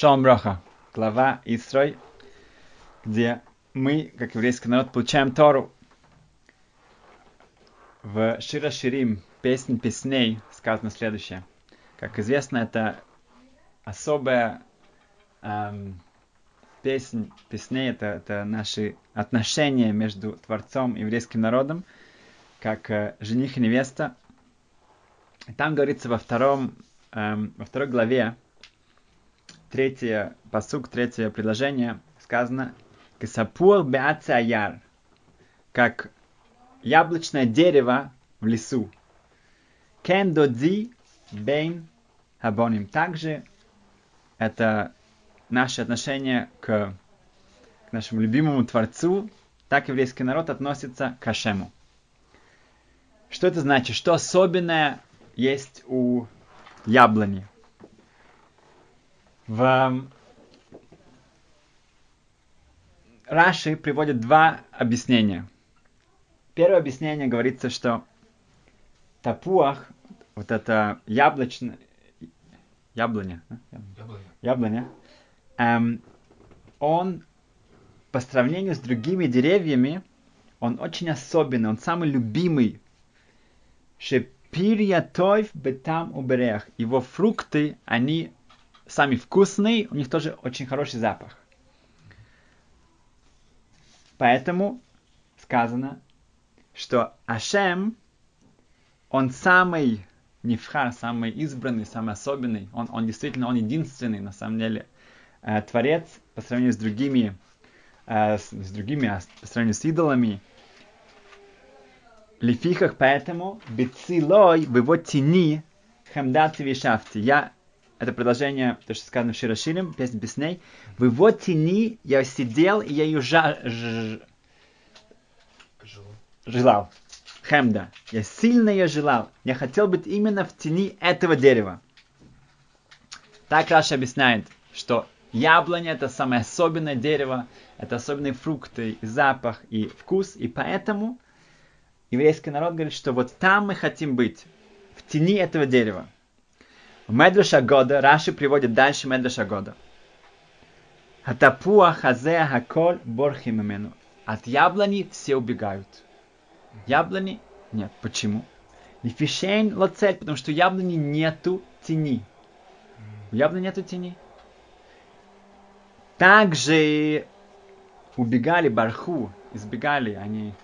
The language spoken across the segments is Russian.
Шалм Роха, глава Итро, где мы, как еврейский народ, получаем Тору. В Шир а-Ширим, Песнь Песней, сказано следующее. Как известно, это особая Песнь Песней, это наши отношения между Творцом и еврейским народом, как жених и невеста. И там говорится во второй главе, третье пасук, третье предложение, сказано «Кисапур беацаяр», как яблочное дерево в лесу. «Кен доди бейн хабоним». Также это наше отношение к нашему любимому Творцу, так еврейский народ относится к Ашему. Что это значит? Что особенное есть у яблони? В Раши приводит два объяснения. Первое объяснение говорится, что тапуах, вот это яблоня, он по сравнению с другими деревьями, он очень особенный, он самый любимый. Шепирья тойф бетам уберех. Его фрукты, они сами вкусные, у них тоже очень хороший запах. Поэтому сказано, что Ашем, он самый нефхар, самый избранный, самый особенный, он действительно, он единственный, на самом деле, Творец, по сравнению по сравнению с идолами. Лифихах, поэтому, бецилой, в его тени, хамдати вишафти. Это предложение, то, что сказано в Широ Ширим, Песнь Песней. В его тени я сидел, и я ее желал. Хемда. Я сильно ее желал. Я хотел быть именно в тени этого дерева. Так Раши объясняет, что яблоня — это самое особенное дерево, это особенные фрукты, и запах, и вкус. И поэтому еврейский народ говорит, что вот там мы хотим быть, в тени этого дерева. В Мидраш агада Раши приводит дальше Мидраш агада. От яблони все убегают. Яблони нет. Почему? Эйн леха бейн хорин эла мишай асек батора. Потому что у яблони нету тени. У яблони нету тени. Также убегали барху, избегали они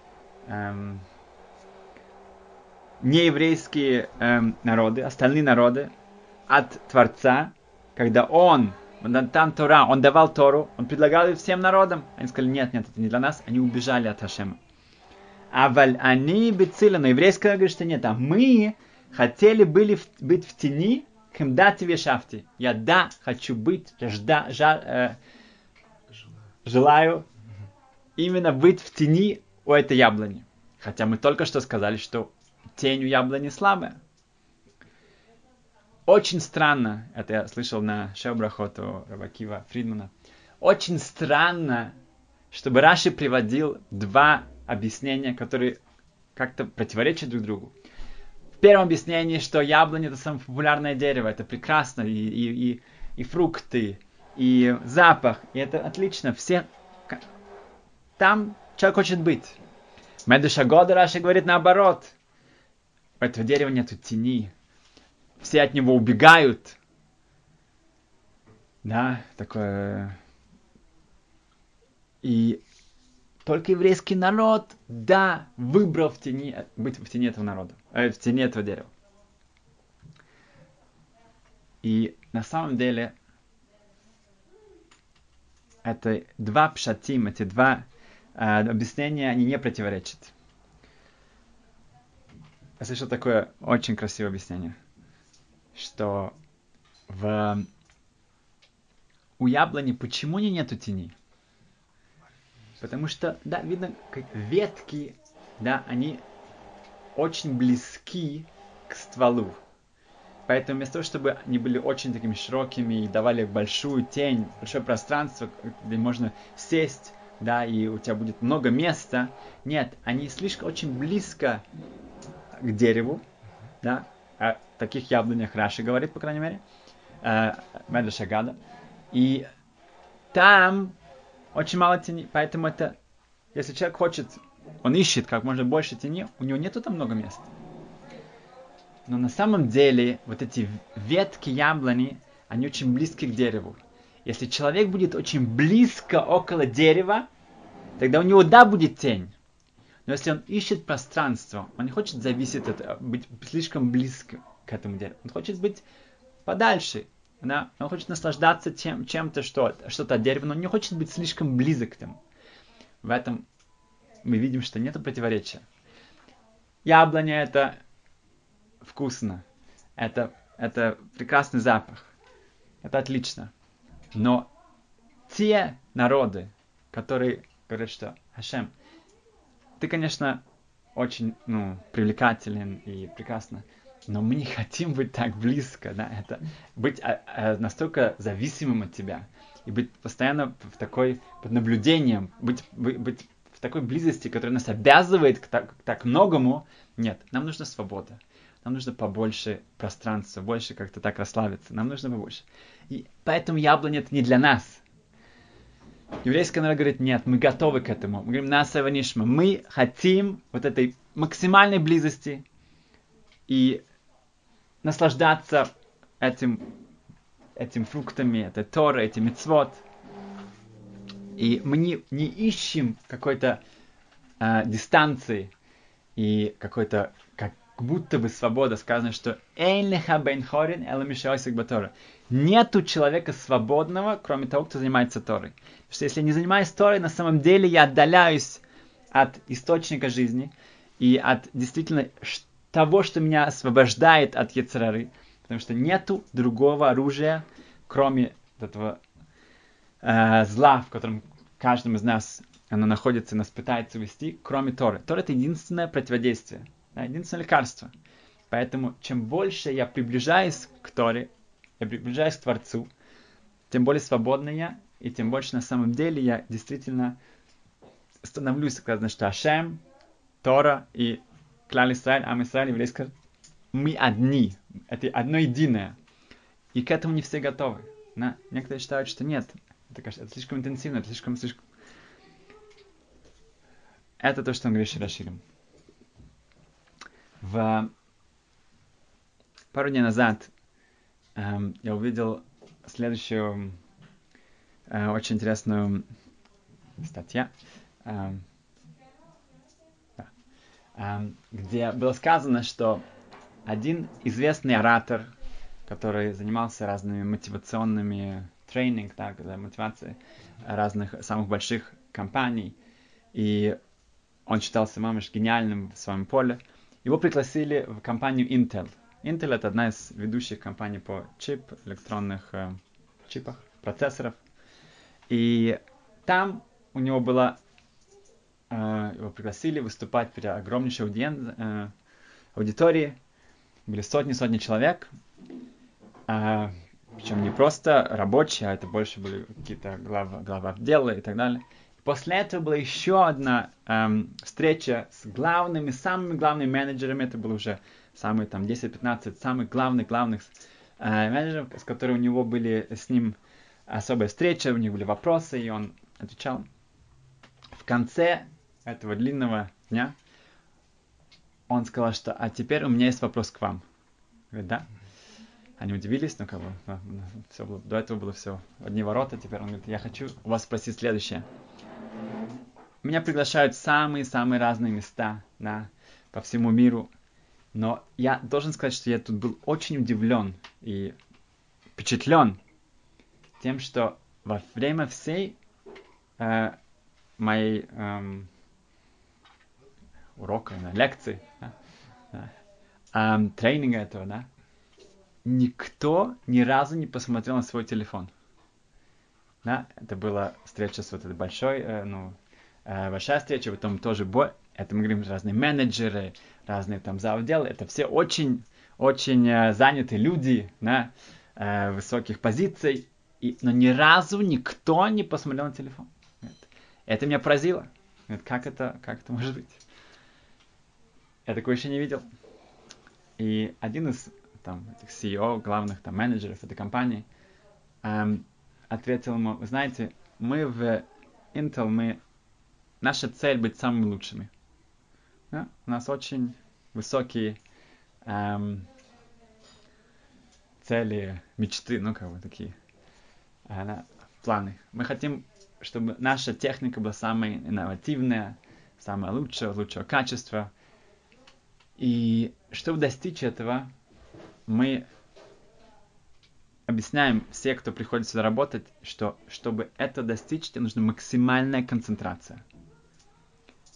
нееврейские народы, остальные народы от Творца, когда он давал Тору, он предлагал ее всем народам. Они сказали, нет, это не для нас. Они убежали от Хашема. Аваль они бецили, но еврейская говорит, что нет, а мы хотели быть в тени, хемдати вешафти. Я хочу быть, желаю именно быть в тени у этой яблони. Хотя мы только что сказали, что тень у яблони слабая. Очень странно, это я слышал на шеобрахоту Рабакива Фридмана, очень странно, чтобы Раши приводил два объяснения, которые как-то противоречат друг другу. В первом объяснении, что яблоня — это самое популярное дерево, это прекрасно, и фрукты, и запах, и это отлично, все там человек хочет быть. Мидраш агада Раши говорит наоборот, у этого дерева нету тени. Все от него убегают. Да, такое. И только еврейский народ, выбрал быть в тени этого народа, в тени этого дерева. И на самом деле, это два пшатим, эти два объяснения, они не противоречат. Я слышал такое очень красивое объяснение, что у яблони почему нету тени? Потому что, видно, как ветки, они очень близки к стволу. Поэтому вместо того, чтобы они были очень такими широкими и давали большую тень, большое пространство, где можно сесть, и у тебя будет много места, нет, они слишком очень близко к дереву, О таких яблонях Раши говорит, по крайней мере, Мидраш агада. И там очень мало тени, поэтому это, если человек хочет, он ищет как можно больше тени, у него нету там много места. Но на самом деле вот эти ветки яблони, они очень близки к дереву. Если человек будет очень близко около дерева, тогда у него, да, будет тень. Но если он ищет пространство, он не хочет зависеть от, быть слишком близко к этому дереву. Он хочет быть подальше. Да? Он хочет наслаждаться чем-то, что-то от дерева, но он не хочет быть слишком близок к тому. В этом мы видим, что нет противоречия. Яблоня — это вкусно. Это прекрасный запах. Это отлично. Но те народы, которые говорят, что Хашем, ты, конечно, очень привлекателен и прекрасно, но мы не хотим быть так близко, да, это быть настолько зависимым от тебя и быть постоянно в такой под наблюдением, быть в такой близости, которая нас обязывает к так многому. Нет, нам нужна свобода. Нам нужно побольше пространства, больше как-то так расслабиться. Нам нужно побольше. И поэтому яблоня — это не для нас. Еврейский народ говорит: нет, мы готовы к этому. Мы говорим: «Наасе венишма». Мы хотим вот этой максимальной близости и наслаждаться этим фруктами, этой Торой, этим мицвот. И мы не ищем какой-то дистанции и какой-то... Как будто бы свобода, сказано, что «Эйн леха бейн хорин эла мишай асек батора». Нету человека свободного, кроме того, кто занимается Торой. Потому что если я не занимаюсь Торой, на самом деле я отдаляюсь от источника жизни и от действительно того, что меня освобождает от Йецер Ары. Потому что нету другого оружия, кроме этого зла, в котором каждому из нас оно находится, нас пытается вести, кроме Торы. Тора — это единственное противодействие. Единственное лекарство. Поэтому, чем больше я приближаюсь к Торе, я приближаюсь к Творцу, тем более свободный я, и тем больше на самом деле я действительно становлюсь, сказано, что Ашем, Тора и Клал Исраиль, Ам Исраиль, еврейский, мы одни. Это одно единое. И к этому не все готовы. Да? Некоторые считают, что нет. Это слишком интенсивно, это слишком... Это то, что он говорит Шир а-Ширим. Пару дней назад я увидел следующую очень интересную статью, где было сказано, что один известный оратор, который занимался разными мотивационными тренинг, так, да, мотивацией разных самых больших компаний, и он считался мамыш гениальным в своем поле, его пригласили в компанию Intel. Intel — это одна из ведущих компаний по электронных чипах, процессоров. И там у него было... его пригласили выступать перед огромнейшей аудиторией. Были сотни человек. Причем не просто рабочие, а это больше были какие-то главы отдела и так далее. После этого была еще одна встреча с самыми главными менеджерами. Это было уже самые 10-15 самых главных менеджеров, с которыми у него были с ним особая встреча, у них были вопросы, и он отвечал. В конце этого длинного дня он сказал, что «а теперь у меня есть вопрос к вам». Говорит, да? Они удивились, до этого было все одни ворота, теперь он говорит: «Я хочу у вас спросить следующее. Меня приглашают в самые разные места, да, по всему миру. Но я должен сказать, что я тут был очень удивлен и впечатлен тем, что во время всей моей урока, лекции, тренинга этого, да, никто ни разу не посмотрел на свой телефон». Да, это была встреча с вот этой большой, большая встреча, потом тоже бой. Это мы говорим разные менеджеры, разные там завделы. Это все очень занятые люди на высоких позиций. Но ни разу никто не посмотрел на телефон. Это меня поразило. Как это может быть? Я такое еще не видел. И один из этих CEO, главных менеджеров этой компании, ответил ему: вы знаете, мы в Intel, наша цель быть самыми лучшими. Да? У нас очень высокие цели, мечты, такие планы. Мы хотим, чтобы наша техника была самая инновативная, самая лучшая, лучшего качества. И чтобы достичь этого, мы объясняем все, кто приходит сюда работать, что чтобы это достичь, тебе нужна максимальная концентрация.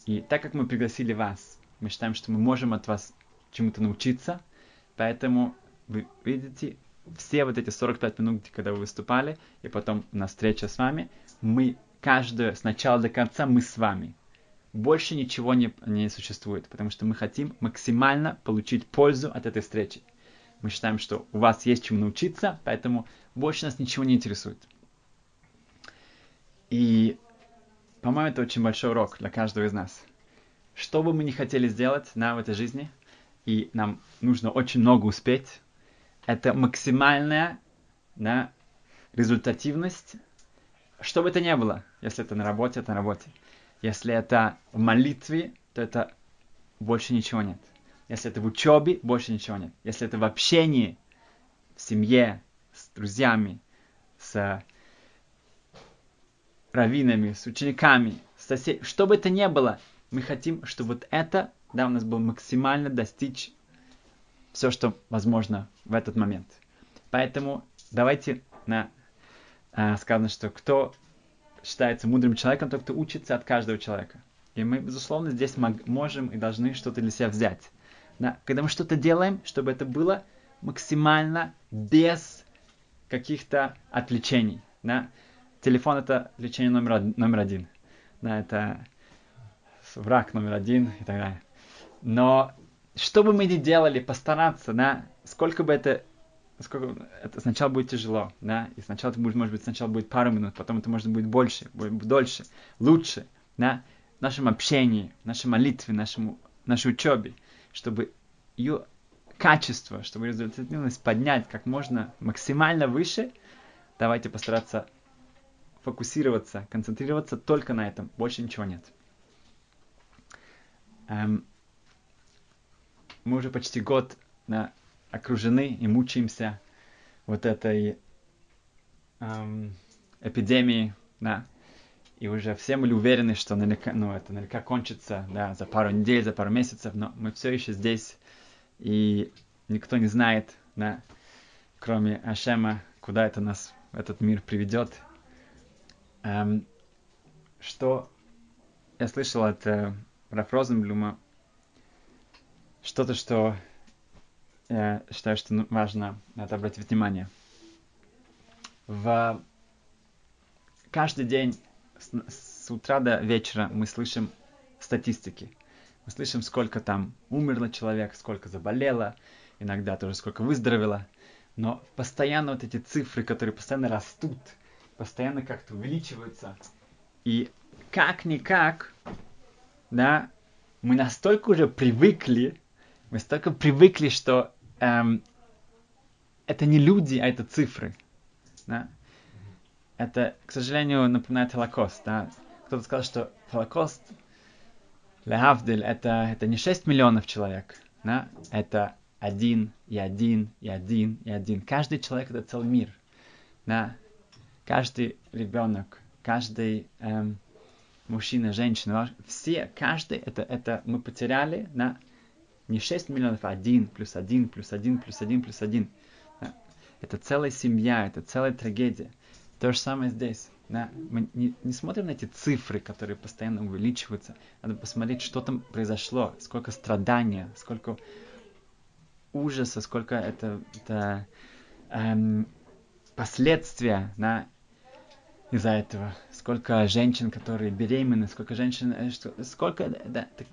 И так как мы пригласили вас, мы считаем, что мы можем от вас чему-то научиться, поэтому вы видите все эти 45 минут, когда вы выступали, и потом у нас встреча с вами, мы каждую, с начала до конца, мы с вами. Больше ничего не существует, потому что мы хотим максимально получить пользу от этой встречи. Мы считаем, что у вас есть чему научиться, поэтому больше нас ничего не интересует. И, по-моему, это очень большой урок для каждого из нас. Что бы мы ни хотели сделать нам в этой жизни, и нам нужно очень много успеть, это максимальная результативность, что бы это ни было. Если это на работе, это на работе. Если это в молитве, то это больше ничего нет. Если это в учебе, больше ничего нет. Если это в общении, в семье, с друзьями, с раввинами, с учениками, с соседями, что бы это ни было, мы хотим, чтобы это, у нас было максимально достичь все, что возможно в этот момент. Поэтому давайте, сказано, что кто считается мудрым человеком, тот, кто учится от каждого человека. И мы, безусловно, здесь можем и должны что-то для себя взять. Когда мы что-то делаем, чтобы это было максимально без каких-то отвлечений. Телефон — это отвлечение номер один. Это враг номер один и так далее. Но что бы мы ни делали, постараться, сколько бы это сначала будет тяжело, и сначала это будет, может быть, сначала будет пару минут, потом это может быть больше, будет дольше, лучше, в нашем общении, в нашей молитве, в нашей учебе, чтобы ее качество, чтобы результативность поднять как можно максимально выше, давайте постараться фокусироваться, концентрироваться только на этом, больше ничего нет. Мы уже почти год окружены и мучаемся этой эпидемией, и уже все были уверены, что это наверняка кончится, за пару недель, за пару месяцев, но мы все еще здесь, и никто не знает, кроме Ашема, куда это нас, этот мир приведет. Что я слышал от Фрозенблюма, что-то, что я считаю, что важно на это обратить внимание. Каждый день с утра до вечера мы слышим статистики. Мы слышим, сколько там умерло человек, сколько заболело, иногда тоже сколько выздоровело. Но постоянно эти цифры, которые постоянно растут, постоянно как-то увеличиваются. И как-никак, мы настолько уже привыкли, что это не люди, а это цифры. Это, к сожалению, напоминает Холокост. Кто-то сказал, что Холокост, Леавдель, это не 6 миллионов человек. Это один, и один, и один, и один. Каждый человек — это целый мир. Каждый ребенок, каждый мужчина, женщина, все, каждый, это мы потеряли не 6 миллионов, а 1 плюс 1 плюс 1 плюс 1 плюс 1. Это целая семья, это целая трагедия. То же самое здесь. Мы не смотрим на эти цифры, которые постоянно увеличиваются. Надо посмотреть, что там произошло, сколько страдания, сколько ужаса, сколько последствия из-за этого. Сколько женщин, которые беременны,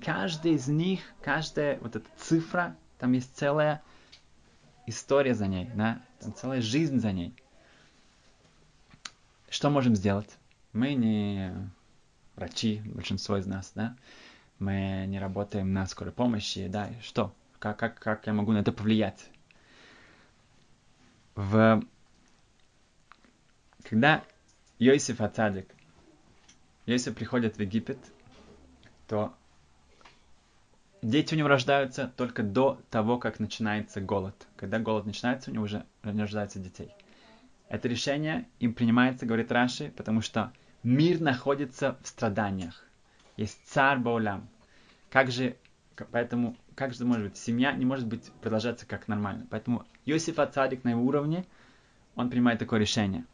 каждая из них, каждая эта цифра, там есть целая история за ней, там целая жизнь за ней. Что можем сделать? Мы не врачи, большинство из нас, мы не работаем на скорой помощи, что? Как я могу на это повлиять? Когда Йосиф Атсадик, Йосиф приходит в Египет, то дети у него рождаются только до того, как начинается голод. Когда голод начинается, у него уже рождаются детей. Это решение им принимается, говорит Раши, потому что мир находится в страданиях. Есть царь Баулям. Как же может быть, семья не может быть продолжаться как нормально. Поэтому Йосиф Атсадик на его уровне, он принимает такое решение.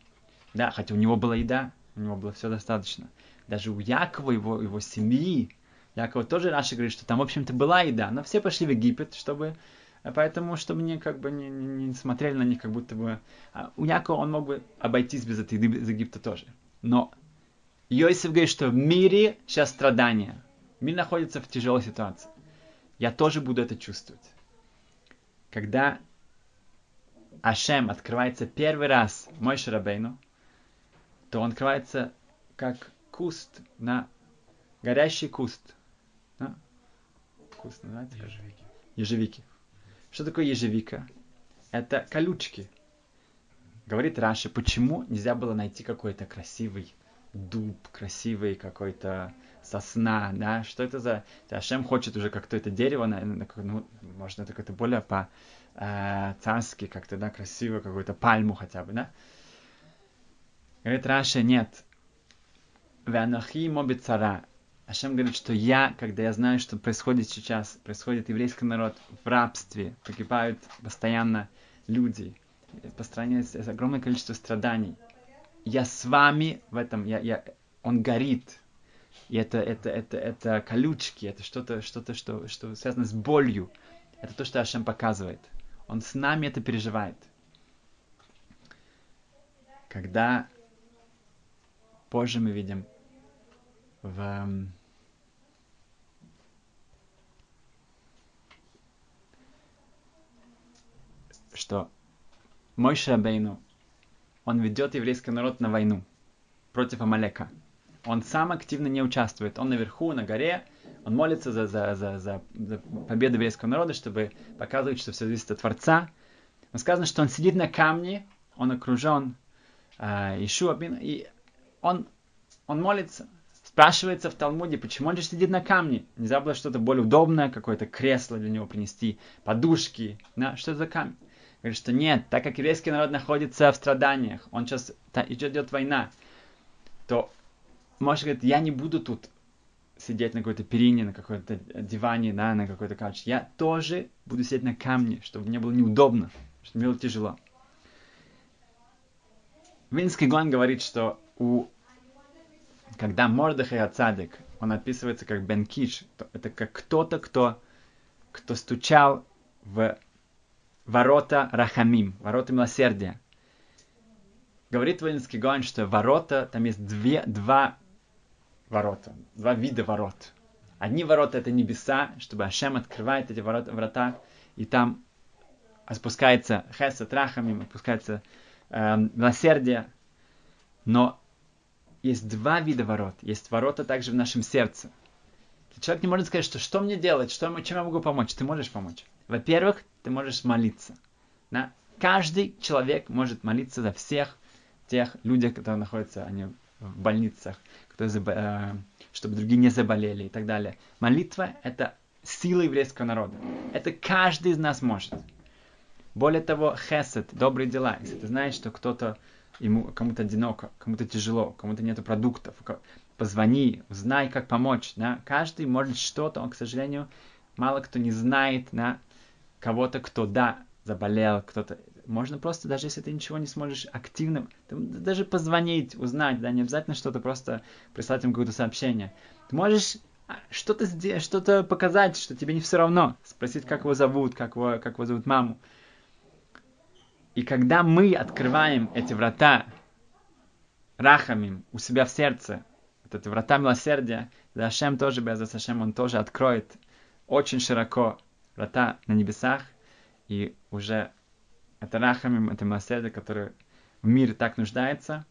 Да, хотя у него была еда, у него было все достаточно. Даже у Якова, его семьи, Якова тоже Раши говорит, что там, в общем-то, была еда, но все пошли в Египет, чтобы не, как бы, не смотрели на них, как будто бы... А у Якова он мог бы обойтись без этой еды, без Египта тоже. Но Йосиф говорит, что в мире сейчас страдания. Мир находится в тяжелой ситуации. Я тоже буду это чувствовать. Когда Ашем открывается первый раз Мой Шарабейну, то он открывается как куст на... Горящий куст. Да? Куст, знаете? Ежевики. Ежевики. Что такое ежевика? Это колючки. Говорит Раши, почему нельзя было найти какой-то красивый дуб, красивый какой-то сосна, да? Что это за... Ашем хочет уже как-то это дерево, можно это как-то более по-царски, как-то, да, красиво, какую-то пальму хотя бы, да? Говорит Раши, нет. Вианахи моби цара. Ашем говорит, что когда я знаю, что происходит сейчас, происходит еврейский народ в рабстве, погибают постоянно люди, по стране огромное количество страданий. Я с вами в этом, он горит. И это колючки, это что связано с болью. Это то, что Ашем показывает. Он с нами это переживает. Когда позже мы видим что Мойши Абейну, он ведет еврейский народ на войну против Амалека. Он сам активно не участвует. Он наверху, на горе, он молится за победу еврейского народа, чтобы показывать, что все зависит от Творца. Но сказано, что он сидит на камне, он окружен Ишуабин, и он молится. Спрашивается в Талмуде, почему он же сидит на камне? Нельзя было что-то более удобное, какое-то кресло для него принести, подушки. Да? Что это за камень? Говорит, что нет, так как еврейский народ находится в страданиях, он сейчас идет война, то Моше говорит, я не буду тут сидеть на какой-то перине, на какой-то диване, да, на какой-то кауч. Я тоже буду сидеть на камне, чтобы мне было неудобно, чтобы мне было тяжело. Вильнинский Гаон говорит, что когда Мордехай Ацадик, он описывается как Бенкиш, это как кто-то, кто стучал в ворота Рахамим, ворота милосердия. Говорит Вильнинский Гаон, что ворота, там есть два вида ворот. Одни ворота — это небеса, чтобы Ашем открывает эти ворота, и там спускается Хесед Рахамим, спускается милосердие, но есть два вида ворот. Есть ворота также в нашем сердце. Человек не может сказать, что мне делать, чем я могу помочь. Ты можешь помочь. Во-первых, ты можешь молиться. Да? Каждый человек может молиться за всех тех людей, которые находятся в больницах, чтобы другие не заболели и так далее. Молитва — это сила еврейского народа. Это каждый из нас может. Более того, хесед, добрые дела. Если ты знаешь, что кому-то одиноко, кому-то тяжело, кому-то нету продуктов, позвони, узнай, как помочь. Да? Каждый может что-то, он, к сожалению, мало кто не знает, да? Кого-то, кто заболел, кто-то. Можно просто, даже если ты ничего не сможешь активно, даже позвонить, узнать, да, не обязательно что-то, просто прислать им какое-то сообщение. Ты можешь что-то сделать, что-то показать, что тебе не все равно, спросить, как его зовут, как его зовут маму. И когда мы открываем эти врата Рахамим у себя в сердце, вот эти врата милосердия, Ашем тоже, Без Ашем, он тоже откроет очень широко врата на небесах, и уже это Рахамим, это милосердие, которое в мире так нуждается,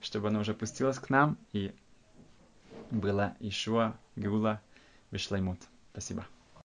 чтобы оно уже опустилось к нам, и было Ишуа Геула Вишлеймут. Спасибо.